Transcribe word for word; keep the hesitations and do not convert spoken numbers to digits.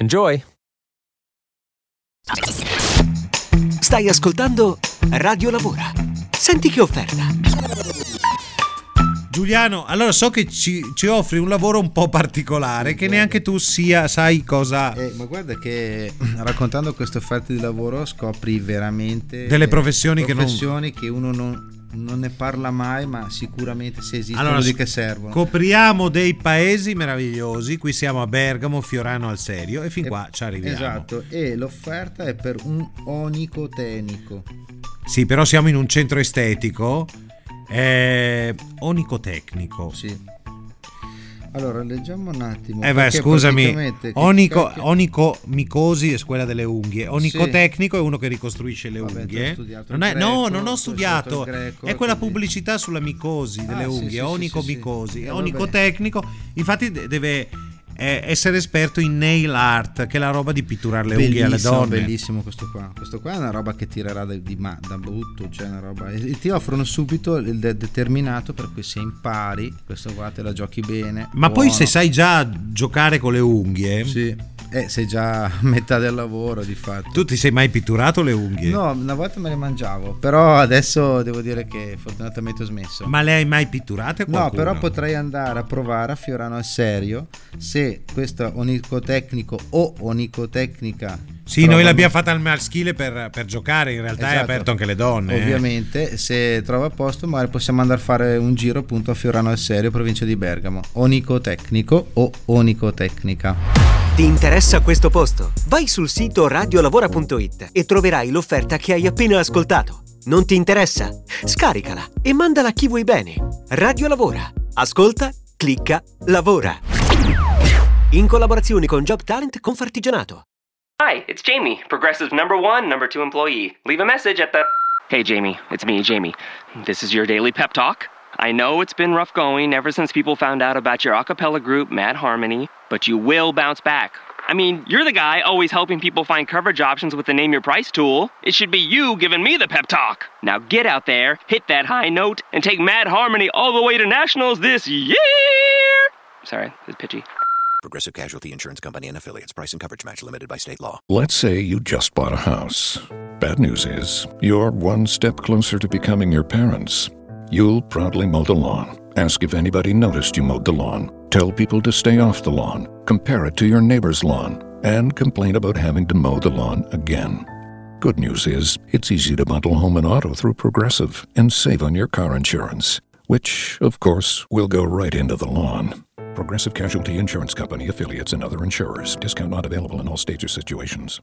Enjoy! Stai ascoltando Radio Lavora. Senti che offerta! Giuliano, allora so che ci, ci offri un lavoro un po' particolare, che neanche tu sia, sai cosa... Eh, ma guarda che raccontando queste offerte di lavoro scopri veramente... Delle professioni, eh, professioni che, non... che uno non, non ne parla mai, ma sicuramente se esistono, allora, di che servono. Copriamo dei paesi meravigliosi, qui siamo a Bergamo, Fiorano al Serio e fin e, qua ci arriviamo. Esatto, e l'offerta è per un onicotecnico. Sì, però siamo in un centro estetico... Eh, onicotecnico. Sì. Allora leggiamo un attimo. Eh beh, scusami. Onico, che... onicomicosi è quella delle unghie. Onicotecnico sì. È uno che ricostruisce le Vabbè, unghie. Non è, greco, no, non ho studiato. Greco, è quella quindi... pubblicità sulla micosi delle ah, unghie. Sì, sì, onicomicosi. Sì, sì, sì. Onicotecnico. Infatti deve essere esperto in nail art, che è la roba di pitturare le bellissimo, unghie alle donne. Bellissimo questo qua. Questo qua è una roba che tirerà da, di, ma, da brutto, cioè una roba. E ti offrono subito il de- determinato, per cui se impari questo qua te la giochi bene. Ma buono. Poi se sai già giocare con le unghie, sì. Eh, sei già a metà del lavoro di fatto. Tu ti sei mai pitturato le unghie? No, una volta me le mangiavo, però adesso devo dire che fortunatamente ho smesso. Ma le hai mai pitturate qualcuno? No, però potrei andare a provare a Fiorano al Serio se questo onicotecnico o onicotecnica. Sì, trovano... noi l'abbiamo fatta al maschile per, per giocare, in realtà esatto. È aperto anche le donne. Ovviamente, eh. Se trova a posto, magari possiamo andare a fare un giro appunto a Fiorano al Serio, provincia di Bergamo. Onicotecnico o onicotecnica. Ti interessa questo posto? Vai sul sito radiolavora punto it e troverai l'offerta che hai appena ascoltato. Non ti interessa? Scaricala e mandala a chi vuoi bene. Radio Lavora. Ascolta, clicca, lavora. In collaborazione con Job Talent Confartigianato. Hi, it's Jamie, Progressive number one, number two employee. Leave a message at the... Hey Jamie, it's me, Jamie. This is your daily pep talk. I know it's been rough going ever since people found out about your a cappella group, Mad Harmony, but you will bounce back. I mean, you're the guy always helping people find coverage options with the Name Your Price tool. It should be you giving me the pep talk. Now get out there, hit that high note, and take Mad Harmony all the way to nationals this year! Sorry, it's pitchy. Progressive Casualty Insurance Company and Affiliates. Price and coverage match limited by state law. Let's say you just bought a house. Bad news is, you're one step closer to becoming your parents. You'll proudly mow the lawn. Ask if anybody noticed you mowed the lawn. Tell people to stay off the lawn. Compare it to your neighbor's lawn. And complain about having to mow the lawn again. Good news is, it's easy to bundle home and auto through Progressive and save on your car insurance, which, of course, will go right into the lawn. Progressive Casualty Insurance Company, affiliates, and other insurers. Discount not available in all states or situations.